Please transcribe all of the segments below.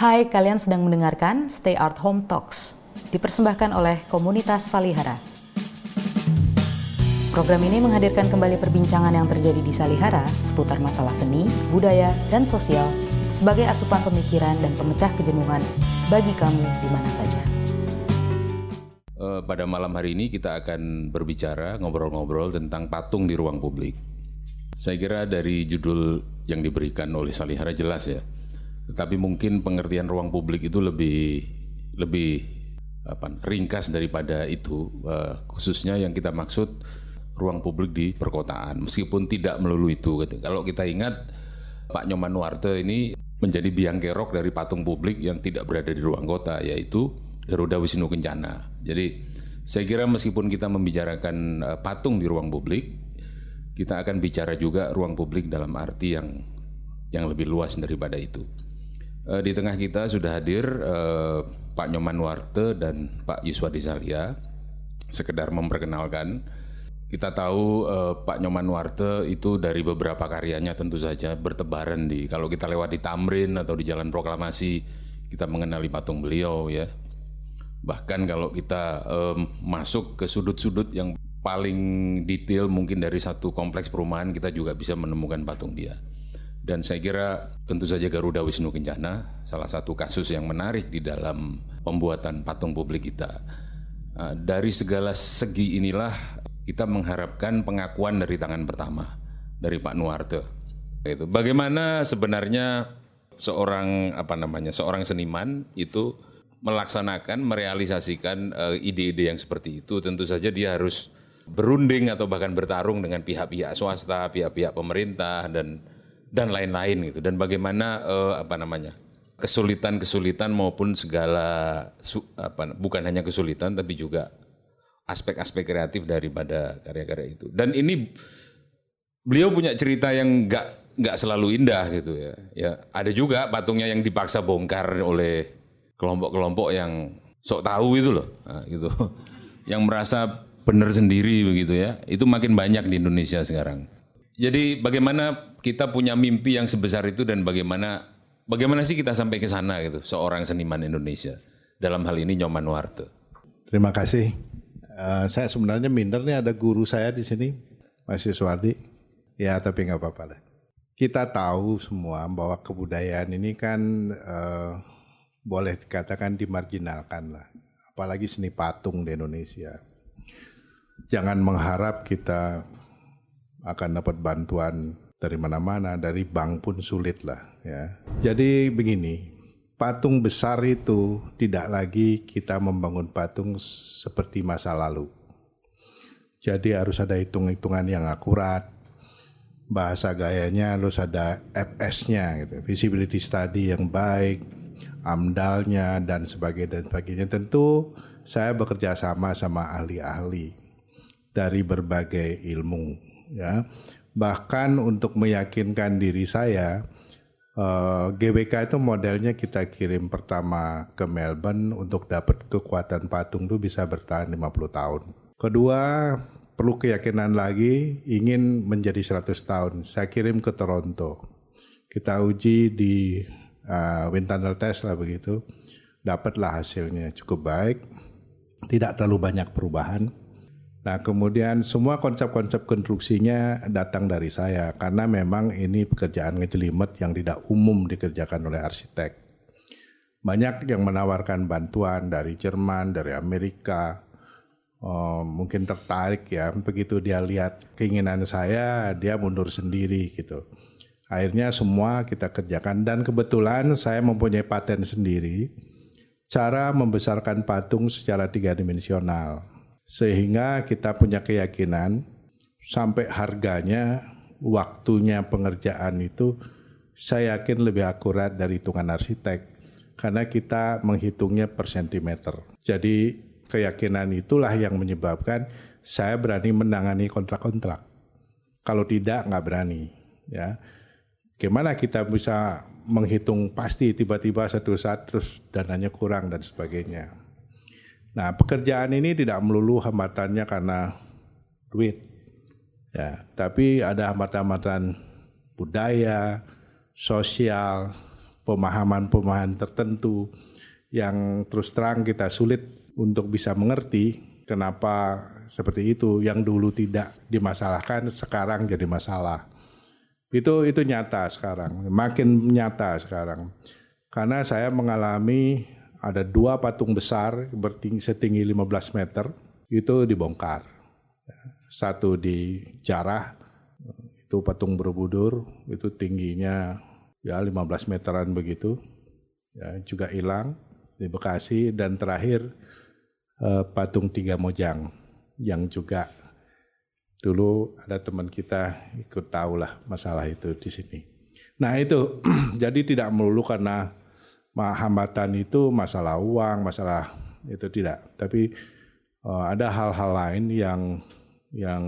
Hai, kalian sedang mendengarkan Stay Art Home Talks, dipersembahkan oleh komunitas Salihara. Program ini menghadirkan kembali perbincangan yang terjadi di Salihara seputar masalah seni, budaya, dan sosial sebagai asupan pemikiran dan pemecah kejenuhan bagi kamu di mana saja. Pada malam hari ini kita akan berbicara, ngobrol-ngobrol tentang patung di ruang publik. Saya kira dari judul yang diberikan oleh Salihara jelas ya. Tetapi mungkin pengertian ruang publik itu lebih ringkas daripada itu, khususnya yang kita maksud ruang publik di perkotaan, meskipun tidak melulu itu. Kalau kita ingat, Pak Nyoman Warte ini menjadi biang kerok dari patung publik yang tidak berada di ruang kota, yaitu Garuda Wisnu Kencana. Jadi saya kira meskipun kita membicarakan patung di ruang publik, kita akan bicara juga ruang publik dalam arti yang lebih luas daripada itu. Di tengah kita sudah hadir Pak Nyoman Warte dan Pak Yuswadi Zalia. Sekedar memperkenalkan, kita tahu Pak Nyoman Warte itu dari beberapa karyanya tentu saja bertebaran di, kalau kita lewat di Tamrin atau di Jalan Proklamasi, kita mengenali patung beliau ya. Bahkan kalau kita masuk ke sudut-sudut yang paling detail mungkin dari satu kompleks perumahan, kita juga bisa menemukan patung dia. Dan saya kira tentu saja Garuda Wisnu Kencana salah satu kasus yang menarik di dalam pembuatan patung publik kita. Dari segala segi inilah kita mengharapkan pengakuan dari tangan pertama dari Pak Nuarta. Bagaimana sebenarnya seorang seniman itu melaksanakan, merealisasikan ide-ide yang seperti itu? Tentu saja dia harus berunding atau bahkan bertarung dengan pihak-pihak swasta, pihak-pihak pemerintah dan lain-lain gitu. Dan bagaimana kesulitan-kesulitan maupun segala bukan hanya kesulitan tapi juga aspek-aspek kreatif daripada karya-karya itu. Dan ini beliau punya cerita yang enggak selalu indah gitu ya. Ya, ada juga patungnya yang dipaksa bongkar oleh kelompok-kelompok yang sok tahu itu loh. Nah, gitu. Yang merasa benar sendiri begitu ya. Itu makin banyak di Indonesia sekarang. Jadi bagaimana kita punya mimpi yang sebesar itu dan bagaimana sih kita sampai ke sana gitu, seorang seniman Indonesia, dalam hal ini Nyoman Warte. Terima kasih. Saya sebenarnya minder nih, ada guru saya di sini, Mas Yuswadi. Ya tapi nggak apa-apa deh. Kita tahu semua bahwa kebudayaan ini kan boleh dikatakan dimarginalkan lah, apalagi seni patung di Indonesia. Jangan mengharap kita akan dapat bantuan dari mana-mana, dari bank pun sulit lah ya. Jadi begini, patung besar itu tidak lagi kita membangun patung seperti masa lalu. Jadi harus ada hitung-hitungan yang akurat, bahasa gayanya harus ada FS-nya gitu, visibility study yang baik, amdalnya dan sebagainya dan sebagainya. Tentu saya bekerja sama ahli-ahli dari berbagai ilmu ya. Bahkan untuk meyakinkan diri saya, GBK itu modelnya kita kirim pertama ke Melbourne untuk dapat kekuatan patung itu bisa bertahan 50 tahun. Kedua, perlu keyakinan lagi, ingin menjadi 100 tahun. Saya kirim ke Toronto. Kita uji di wind tunnel test lah begitu. Dapatlah hasilnya cukup baik. Tidak terlalu banyak perubahan. Nah kemudian semua konsep-konsep konstruksinya datang dari saya karena memang ini pekerjaan ngejelimet yang tidak umum dikerjakan oleh arsitek. Banyak yang menawarkan bantuan dari Jerman, dari Amerika, mungkin tertarik ya. Begitu dia lihat keinginan saya, dia mundur sendiri gitu. Akhirnya semua kita kerjakan dan kebetulan saya mempunyai paten sendiri cara membesarkan patung secara 3 dimensional. Sehingga kita punya keyakinan sampai harganya, waktunya pengerjaan itu saya yakin lebih akurat dari hitungan arsitek. Karena kita menghitungnya per sentimeter. Jadi keyakinan itulah yang menyebabkan saya berani menangani kontrak-kontrak. Kalau tidak nggak berani. Ya. Gimana kita bisa menghitung pasti tiba-tiba satu saat terus dananya kurang dan sebagainya. Nah pekerjaan ini tidak melulu hambatannya karena duit ya, tapi ada hambatan-hambatan budaya, sosial, pemahaman-pemahaman tertentu yang terus terang kita sulit untuk bisa mengerti kenapa seperti itu, yang dulu tidak dimasalahkan sekarang jadi masalah. Itu nyata sekarang, makin nyata sekarang. Karena saya mengalami ada dua patung besar setinggi 15 meter itu dibongkar. Satu di Jarah, itu patung Borobudur, itu tingginya ya 15 meteran begitu, ya, juga hilang di Bekasi. Dan terakhir patung Tiga Mojang yang juga dulu ada teman kita ikut tahu lah masalah itu di sini. Nah itu jadi tidak melulu karena hambatan itu masalah uang, masalah itu tidak, tapi ada hal-hal lain yang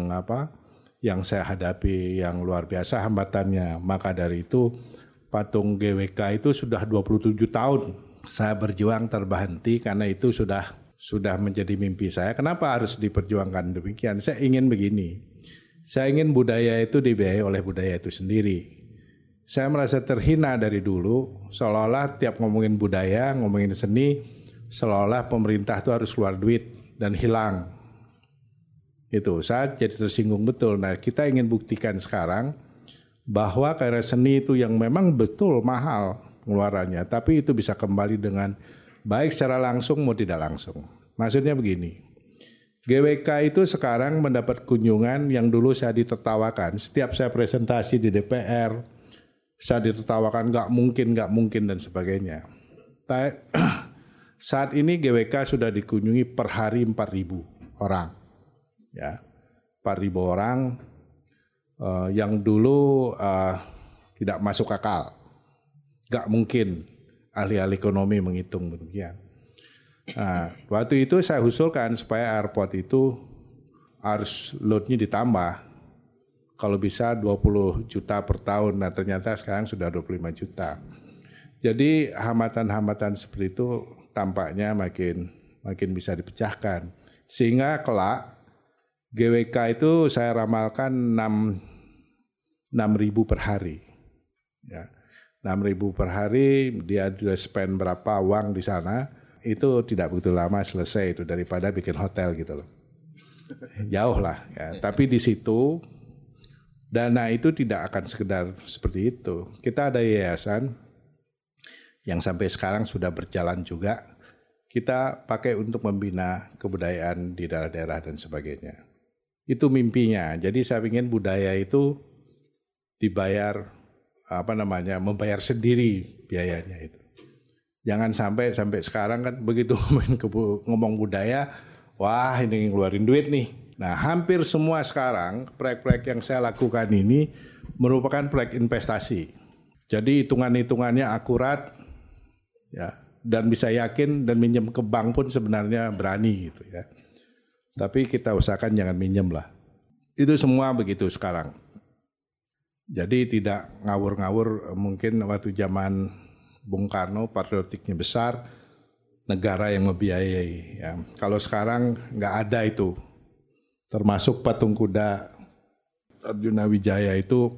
saya hadapi yang luar biasa hambatannya. Maka dari itu patung GWK itu sudah 27 tahun saya berjuang terbahenti karena itu sudah menjadi mimpi saya. Kenapa harus diperjuangkan demikian? Saya ingin begini. Saya ingin budaya itu dibiayai oleh budaya itu sendiri. Saya merasa terhina dari dulu, seolah-olah tiap ngomongin budaya, ngomongin seni, seolah-olah pemerintah itu harus keluar duit dan hilang. Itu saya jadi tersinggung betul. Nah kita ingin buktikan sekarang bahwa karya seni itu yang memang betul mahal pengeluarannya, tapi itu bisa kembali dengan baik secara langsung mau tidak langsung. Maksudnya begini, GWK itu sekarang mendapat kunjungan yang dulu saya ditertawakan. Setiap saya presentasi di DPR, saya ditertawakan nggak mungkin dan sebagainya. Saat ini GWK sudah dikunjungi per hari 4.000 orang. Ya, 4.000 orang yang dulu tidak masuk akal, gak mungkin ahli-ahli ekonomi menghitung demikian. Nah, waktu itu saya usulkan supaya airport itu harus loadnya ditambah, kalau bisa 20 juta per tahun. Nah ternyata sekarang sudah 25 juta. Jadi hambatan-hambatan seperti itu tampaknya makin bisa dipecahkan, sehingga kelak GWK itu saya ramalkan 6.000 per hari. Ya, 6.000 per hari, dia sudah spend berapa uang di sana, itu tidak begitu lama selesai itu daripada bikin hotel gitu loh. Jauh lah. Ya. Tapi di situ dana itu tidak akan sekedar seperti itu. Kita ada yayasan yang sampai sekarang sudah berjalan juga. Kita pakai untuk membina kebudayaan di daerah-daerah dan sebagainya. Itu mimpinya. Jadi saya ingin budaya itu dibayar membayar sendiri biayanya itu. Jangan sampai sekarang kan begitu ngomong budaya, wah ini ngeluarin duit nih. Nah, hampir semua sekarang proyek-proyek yang saya lakukan ini merupakan proyek investasi. Jadi hitungan-hitungannya akurat ya, dan bisa yakin, dan minjem ke bank pun sebenarnya berani gitu ya. Tapi kita usahakan jangan minjem lah. Itu semua begitu sekarang. Jadi tidak ngawur-ngawur. Mungkin waktu zaman Bung Karno patriotiknya besar, negara yang membiayai. Ya. Kalau sekarang nggak ada itu. Termasuk patung kuda Arjuna Wijaya itu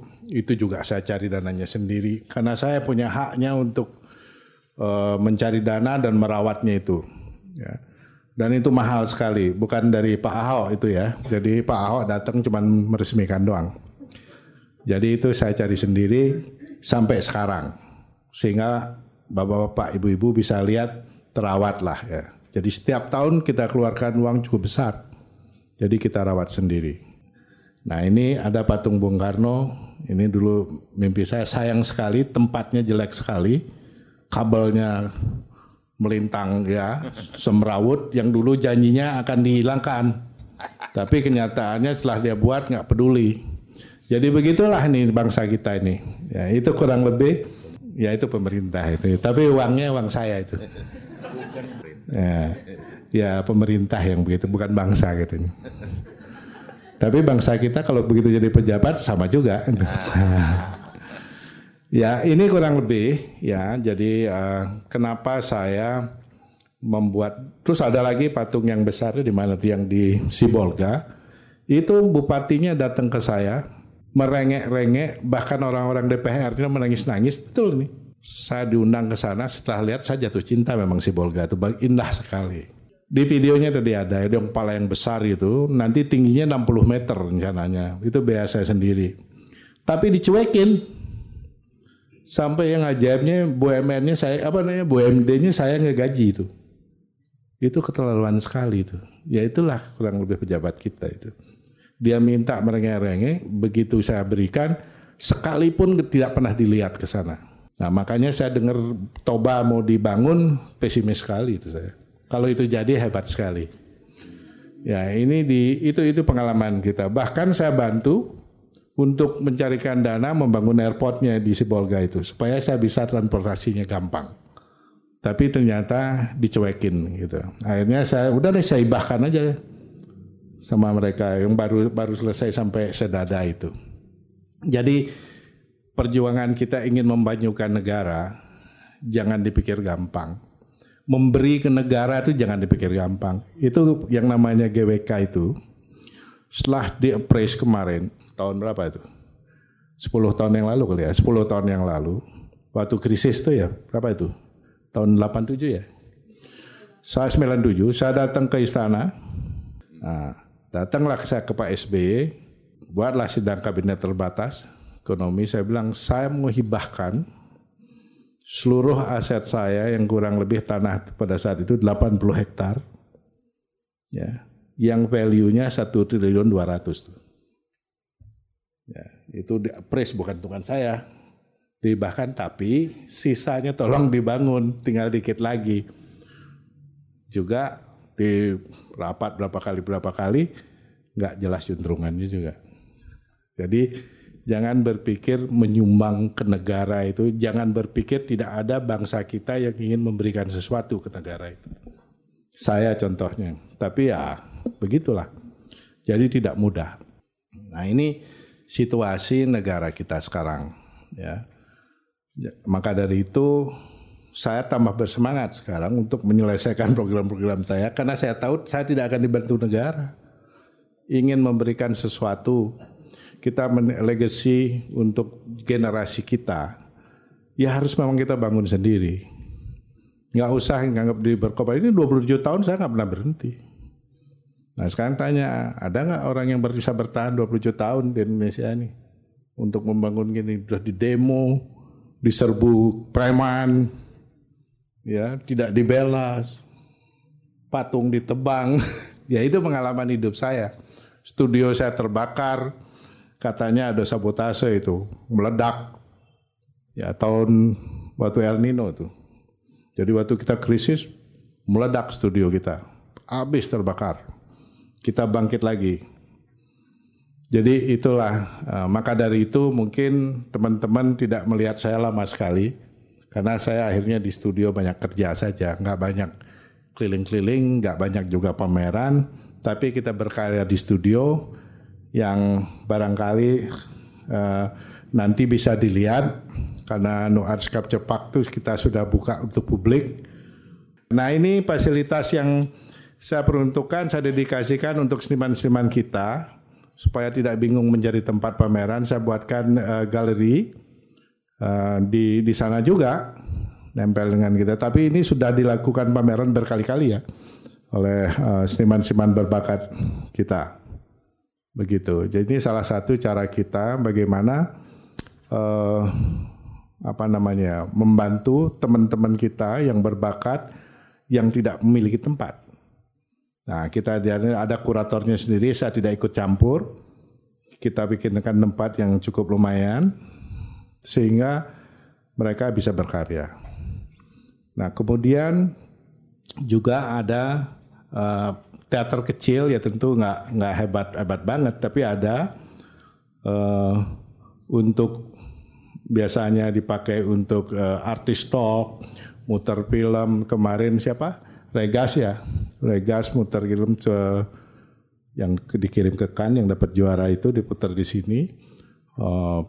juga saya cari dananya sendiri. Karena saya punya haknya untuk mencari dana dan merawatnya itu. Ya. Dan itu mahal sekali. Bukan dari Pak Ahok itu ya. Jadi Pak Ahok datang cuma meresmikan doang. Jadi itu saya cari sendiri sampai sekarang. Sehingga bapak-bapak, ibu-ibu bisa lihat terawat lah ya. Jadi setiap tahun kita keluarkan uang cukup besar. Jadi kita rawat sendiri. Nah ini ada patung Bung Karno. Ini dulu mimpi saya, sayang sekali tempatnya jelek sekali. Kabelnya melintang ya, semrawut yang dulu janjinya akan dihilangkan. Tapi kenyataannya setelah dia buat nggak peduli. Jadi begitulah nih bangsa kita ini. Ya, itu kurang lebih, ya itu pemerintah itu. Tapi uangnya uang saya itu. Ya pemerintah yang begitu, bukan bangsa gitu. Tapi bangsa kita kalau begitu jadi pejabat sama juga. Ya ini kurang lebih ya. Jadi kenapa saya membuat, terus ada lagi patung yang besarnya di mana tuh yang di Sibolga. Itu bupatinya datang ke saya. Merengek-rengek, bahkan orang-orang DPR-nya menangis-nangis, betul nih. Saya diundang ke sana, setelah lihat saya jatuh cinta memang si Bolga itu, indah sekali. Di videonya tadi ada yang kepala yang besar itu, nanti tingginya 60 meter rencananya, itu bea saya sendiri. Tapi dicuekin, sampai yang ajaibnya BUMN-nya saya, BUMD-nya saya ngegaji itu. Itu keterlaluan sekali itu. Ya itulah kurang lebih pejabat kita itu. Dia minta merengek-rengek, begitu saya berikan, sekalipun tidak pernah dilihat ke sana. Nah makanya saya dengar Toba mau dibangun, pesimis sekali itu saya. Kalau itu jadi hebat sekali. Ya ini itu pengalaman kita. Bahkan saya bantu untuk mencarikan dana membangun airportnya di Sibolga itu, supaya saya bisa transportasinya gampang. Tapi ternyata dicuekin gitu. Akhirnya saya udah deh saya hibahkan aja sama mereka yang baru selesai sampai sedada itu. Jadi perjuangan kita ingin membajukan negara, jangan dipikir gampang. Memberi ke negara itu jangan dipikir gampang. Itu yang namanya GWK itu, setelah di-appraise kemarin, tahun berapa itu? 10 tahun yang lalu kali ya, 10 tahun yang lalu. Waktu krisis itu ya, berapa itu? Tahun 87 ya? Saya 97, saya datang ke istana, nah, datanglah saya ke Pak SBY, buatlah sidang kabinet terbatas, ekonomi, saya bilang saya menghibahkan seluruh aset saya yang kurang lebih tanah pada saat itu 80 hektar, ya, yang value-nya 1.200.000.000. Ya, itu di-appraise bukan tungan saya, dihibahkan tapi sisanya tolong dibangun, tinggal dikit lagi. Juga di rapat berapa kali, nggak jelas juntrungannya juga. Jadi jangan berpikir menyumbang ke negara itu, jangan berpikir tidak ada bangsa kita yang ingin memberikan sesuatu ke negara itu. Saya contohnya, tapi ya begitulah. Jadi tidak mudah. Nah ini situasi negara kita sekarang. Ya. Maka dari itu saya tambah bersemangat sekarang untuk menyelesaikan program-program saya, karena saya tahu saya tidak akan dibantu negara. Ingin memberikan sesuatu, kita legasi untuk generasi kita, ya harus memang kita bangun sendiri. Nggak usah nganggap di berkompetisi, ini 27 tahun saya nggak pernah berhenti. Nah sekarang tanya, ada nggak orang yang bisa bertahan 27 tahun di Indonesia ini? Untuk membangun gini, sudah di demo, diserbu preman, ya tidak dibelas, patung ditebang. Ya itu pengalaman hidup saya. Studio saya terbakar, katanya ada sabotase itu, meledak. Ya tahun waktu El Nino itu. Jadi waktu kita krisis, meledak studio kita. Habis terbakar. Kita bangkit lagi. Jadi itulah, maka dari itu mungkin teman-teman tidak melihat saya lama sekali. Karena saya akhirnya di studio banyak kerja saja, nggak banyak keliling-keliling, nggak banyak juga pameran. Tapi kita berkarya di studio, yang barangkali nanti bisa dilihat karena No Art Sculpture Park itu kita sudah buka untuk publik. Nah ini fasilitas yang saya peruntukkan, saya dedikasikan untuk seniman-seniman kita supaya tidak bingung mencari tempat pameran. Saya buatkan galeri di sana juga, nempel dengan kita. Tapi ini sudah dilakukan pameran berkali-kali ya oleh seniman-seniman berbakat kita. Begitu. Jadi ini salah satu cara kita bagaimana membantu teman-teman kita yang berbakat yang tidak memiliki tempat. Nah, kita ada kuratornya sendiri, saya tidak ikut campur. Kita bikinkan tempat yang cukup lumayan sehingga mereka bisa berkarya. Nah, kemudian juga ada teater kecil, ya tentu nggak hebat banget, tapi ada untuk biasanya dipakai untuk artis talk, muter film. Kemarin siapa? Regas muter film yang dikirim ke Cannes, yang dapat juara itu diputar di sini.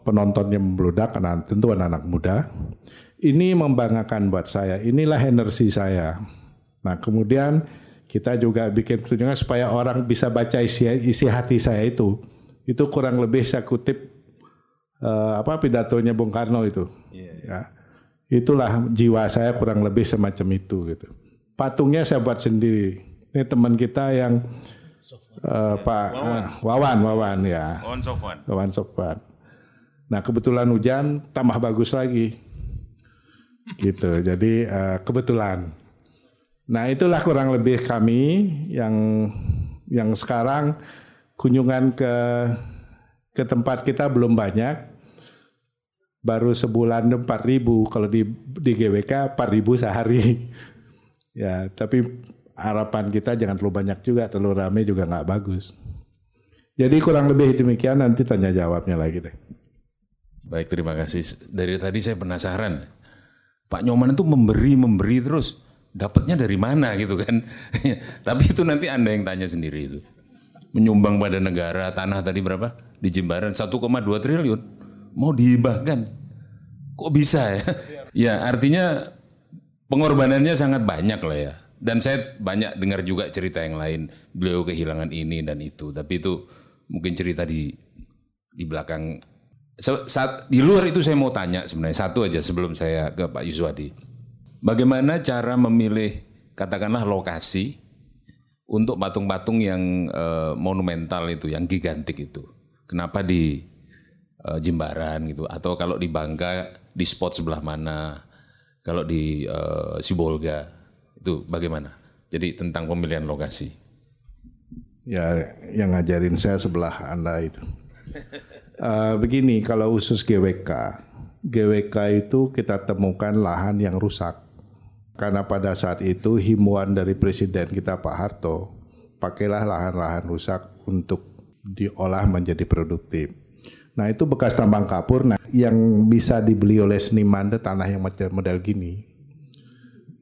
Penontonnya membludak karena tentu anak-anak muda. Ini membanggakan buat saya. Inilah energi saya. Nah kemudian kita juga bikin pertunjukan supaya orang bisa baca isi hati saya itu. Itu kurang lebih saya kutip pidatonya Bung Karno itu. Yeah. Ya. Itulah jiwa saya kurang lebih semacam itu gitu. Patungnya saya buat sendiri. Ini teman kita yang Pak Wawan ya. Wawan Sofwan. Nah kebetulan hujan tambah bagus lagi. Gitu. Jadi kebetulan. Nah itulah kurang lebih kami yang sekarang kunjungan ke tempat kita belum banyak. Baru sebulan 4.000 kalau di GWK 4.000 sehari. Ya, tapi harapan kita jangan terlalu banyak juga, terlalu rame juga nggak bagus. Jadi kurang lebih demikian, nanti tanya jawabnya lagi deh. Baik, terima kasih. Dari tadi saya penasaran. Pak Nyoman itu memberi terus, dapatnya dari mana gitu kan? Tapi itu nanti Anda yang tanya sendiri itu. Menyumbang pada negara, tanah tadi berapa? Di Jimbaran 1,2 triliun. Mau dihibahkan. Kok bisa ya? Ya, artinya pengorbanannya sangat banyak lah ya. Dan saya banyak dengar juga cerita yang lain, beliau kehilangan ini dan itu. Tapi itu mungkin cerita di belakang. Di luar itu saya mau tanya sebenarnya satu aja sebelum saya ke Pak Yuswadi. Bagaimana cara memilih katakanlah lokasi untuk patung-patung yang monumental itu, yang gigantik itu? Kenapa di Jimbaran gitu? Atau kalau di Bangka di spot sebelah mana? Kalau di Sibolga itu bagaimana? Jadi tentang pemilihan lokasi. Ya, yang ngajarin saya sebelah Anda itu. Begini, kalau usus GWK itu kita temukan lahan yang rusak karena pada saat itu himbauan dari Presiden kita Pak Harto, pakailah lahan-lahan rusak untuk diolah menjadi produktif. Nah itu bekas tambang kapur, nah, yang bisa dibeli oleh seniman itu tanah yang model gini,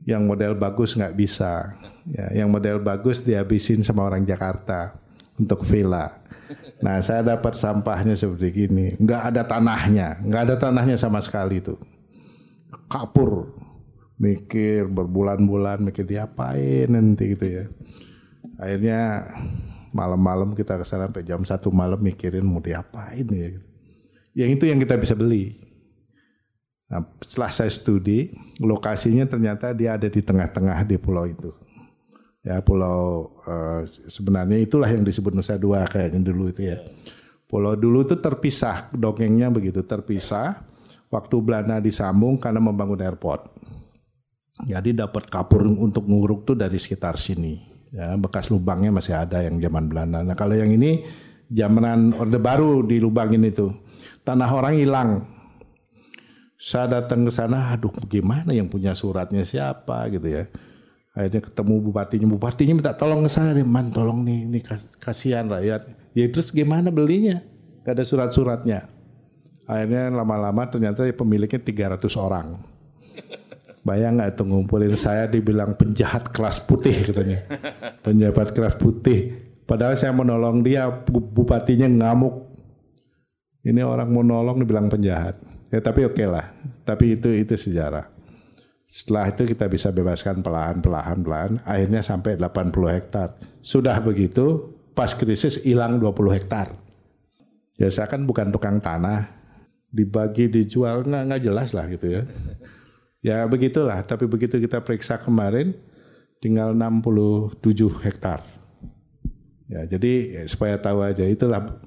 yang model bagus nggak bisa, ya, yang model bagus dihabisin sama orang Jakarta untuk villa. Nah saya dapat sampahnya seperti gini, nggak ada tanahnya sama sekali itu, kapur, mikir berbulan-bulan mikir diapain nanti gitu ya. Akhirnya malam-malam kita kesana sampai jam 1 malam mikirin mau diapain ya. Yang itu yang kita bisa beli. Nah, setelah saya studi, lokasinya ternyata dia ada di tengah-tengah di pulau itu. Ya pulau sebenarnya itulah yang disebut Nusa Dua kayaknya dulu itu ya. Pulau dulu itu terpisah, dongengnya begitu terpisah. Waktu Belanda disambung karena membangun airport. Jadi dapat kapur untuk nguruk tuh dari sekitar sini. Ya, bekas lubangnya masih ada yang zaman Belanda. Nah kalau yang ini zaman Orde Baru dilubangin itu. Tanah orang hilang. Saya datang ke sana, aduh gimana yang punya suratnya siapa gitu ya. Akhirnya ketemu bupatinya minta tolong ke saya, Man tolong nih, ini kasihan rakyat. Ya terus gimana belinya? Gak ada surat-suratnya. Akhirnya lama-lama ternyata pemiliknya 300 orang. Bayang gak itu ngumpulin saya, dibilang penjahat kelas putih katanya. Penjahat kelas putih. Padahal saya menolong dia, bupatinya ngamuk. Ini orang mau nolong dibilang penjahat. Ya tapi oke lah, tapi itu sejarah. Setelah itu kita bisa bebaskan perlahan-perlahan, akhirnya sampai 80 hektar. Sudah begitu, pas krisis hilang 20 hektar. Ya saya kan bukan tukang tanah, dibagi, dijual, nggak jelas lah gitu ya. Ya begitulah, tapi begitu kita periksa kemarin, tinggal 67 hektar. Ya jadi supaya tahu aja, itulah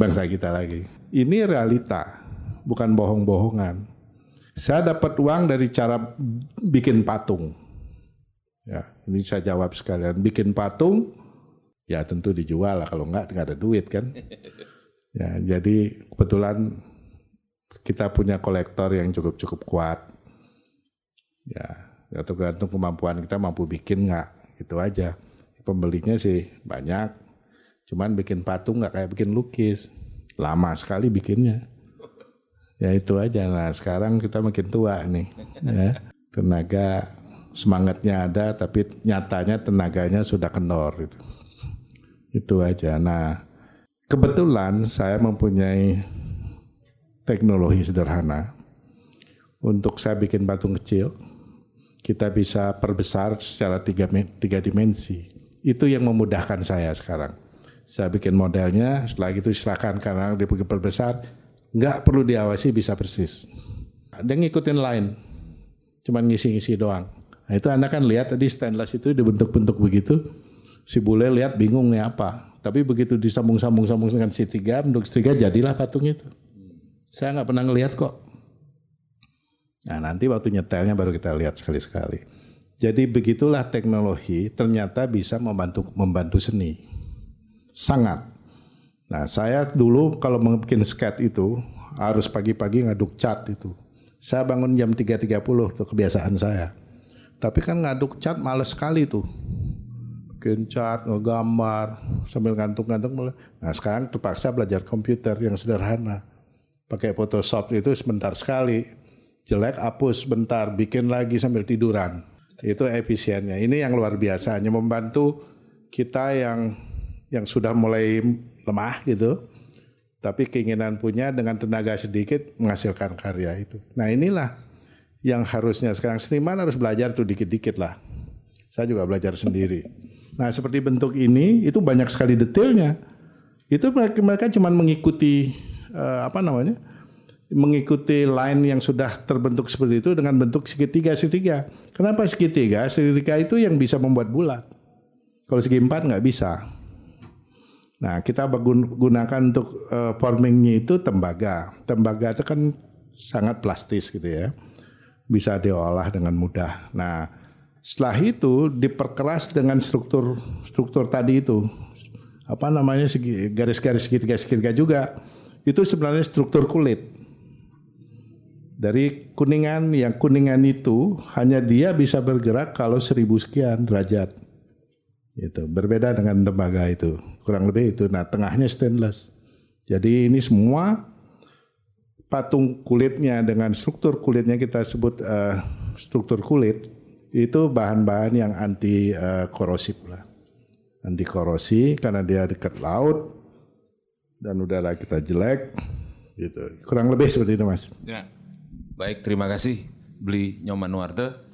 bangsa kita lagi. Ini realita, bukan bohong-bohongan. Saya dapat uang dari cara bikin patung. Ya, ini saya jawab sekalian. Bikin patung, ya tentu dijual lah. Kalau nggak ada duit kan. Ya, jadi kebetulan kita punya kolektor yang cukup kuat. Ya, tergantung kemampuan kita mampu bikin nggak. Itu aja. Pembelinya sih banyak. Cuman bikin patung nggak kayak bikin lukis. Lama sekali bikinnya. Ya itu aja. Nah sekarang kita makin tua nih ya. Tenaga semangatnya ada, tapi nyatanya tenaganya sudah kendor gitu. Itu aja. Nah kebetulan saya mempunyai teknologi sederhana. Untuk saya bikin patung kecil, kita bisa perbesar secara tiga dimensi. Itu yang memudahkan saya sekarang. Saya bikin modelnya, setelah itu silakan, karena diperbesar nggak perlu diawasi, bisa persis. Dia ngikutin line. cuman ngisi-ngisi doang. Nah itu Anda kan lihat tadi stainless itu dibentuk-bentuk begitu, si bule lihat bingung nih apa. Tapi begitu disambung-sambung dengan si tiga, bentuk si tiga jadilah patung itu. Saya nggak pernah ngelihat kok. Nah nanti waktu nyetelnya baru kita lihat sekali-sekali. Jadi begitulah teknologi ternyata bisa membantu seni. Sangat. Nah saya dulu kalau bikin skate itu harus pagi-pagi ngaduk cat itu. Saya bangun jam 3.30 itu kebiasaan saya. Tapi kan ngaduk cat males sekali tuh. Kencat, ngegambar, sambil ngantung-ngantung mulai. Nah sekarang terpaksa belajar komputer yang sederhana. Pakai Photoshop itu sebentar sekali. Jelek, hapus sebentar, bikin lagi sambil tiduran. Itu efisiennya. Ini yang luar biasa. Hanya membantu kita yang sudah mulai lemah gitu. Tapi keinginan punya dengan tenaga sedikit menghasilkan karya itu. Nah inilah yang harusnya sekarang seniman harus belajar tuh dikit-dikit lah. Saya juga belajar sendiri. Nah seperti bentuk ini itu banyak sekali detailnya. Itu mereka cuma mengikuti mengikuti line yang sudah terbentuk seperti itu dengan bentuk segitiga. Kenapa segitiga? Segitiga itu yang bisa membuat bulat. Kalau segi empat nggak bisa. Nah kita gunakan untuk formingnya itu tembaga. Tembaga itu kan sangat plastis gitu ya. Bisa diolah dengan mudah. Nah setelah itu diperkeras dengan struktur tadi itu. Garis-garis segitiga juga. Itu sebenarnya struktur kulit. Dari kuningan, yang kuningan itu hanya dia bisa bergerak kalau 1000 sekian derajat. Itu berbeda dengan tembaga itu. Kurang lebih itu. Nah, tengahnya stainless. Jadi ini semua patung kulitnya dengan struktur kulitnya kita sebut struktur kulit. Itu bahan-bahan yang anti korosif lah. Anti korosi karena dia dekat laut dan udara kita jelek gitu. Kurang lebih seperti itu, Mas. Ya. Baik, terima kasih Bli Nyoman Warte.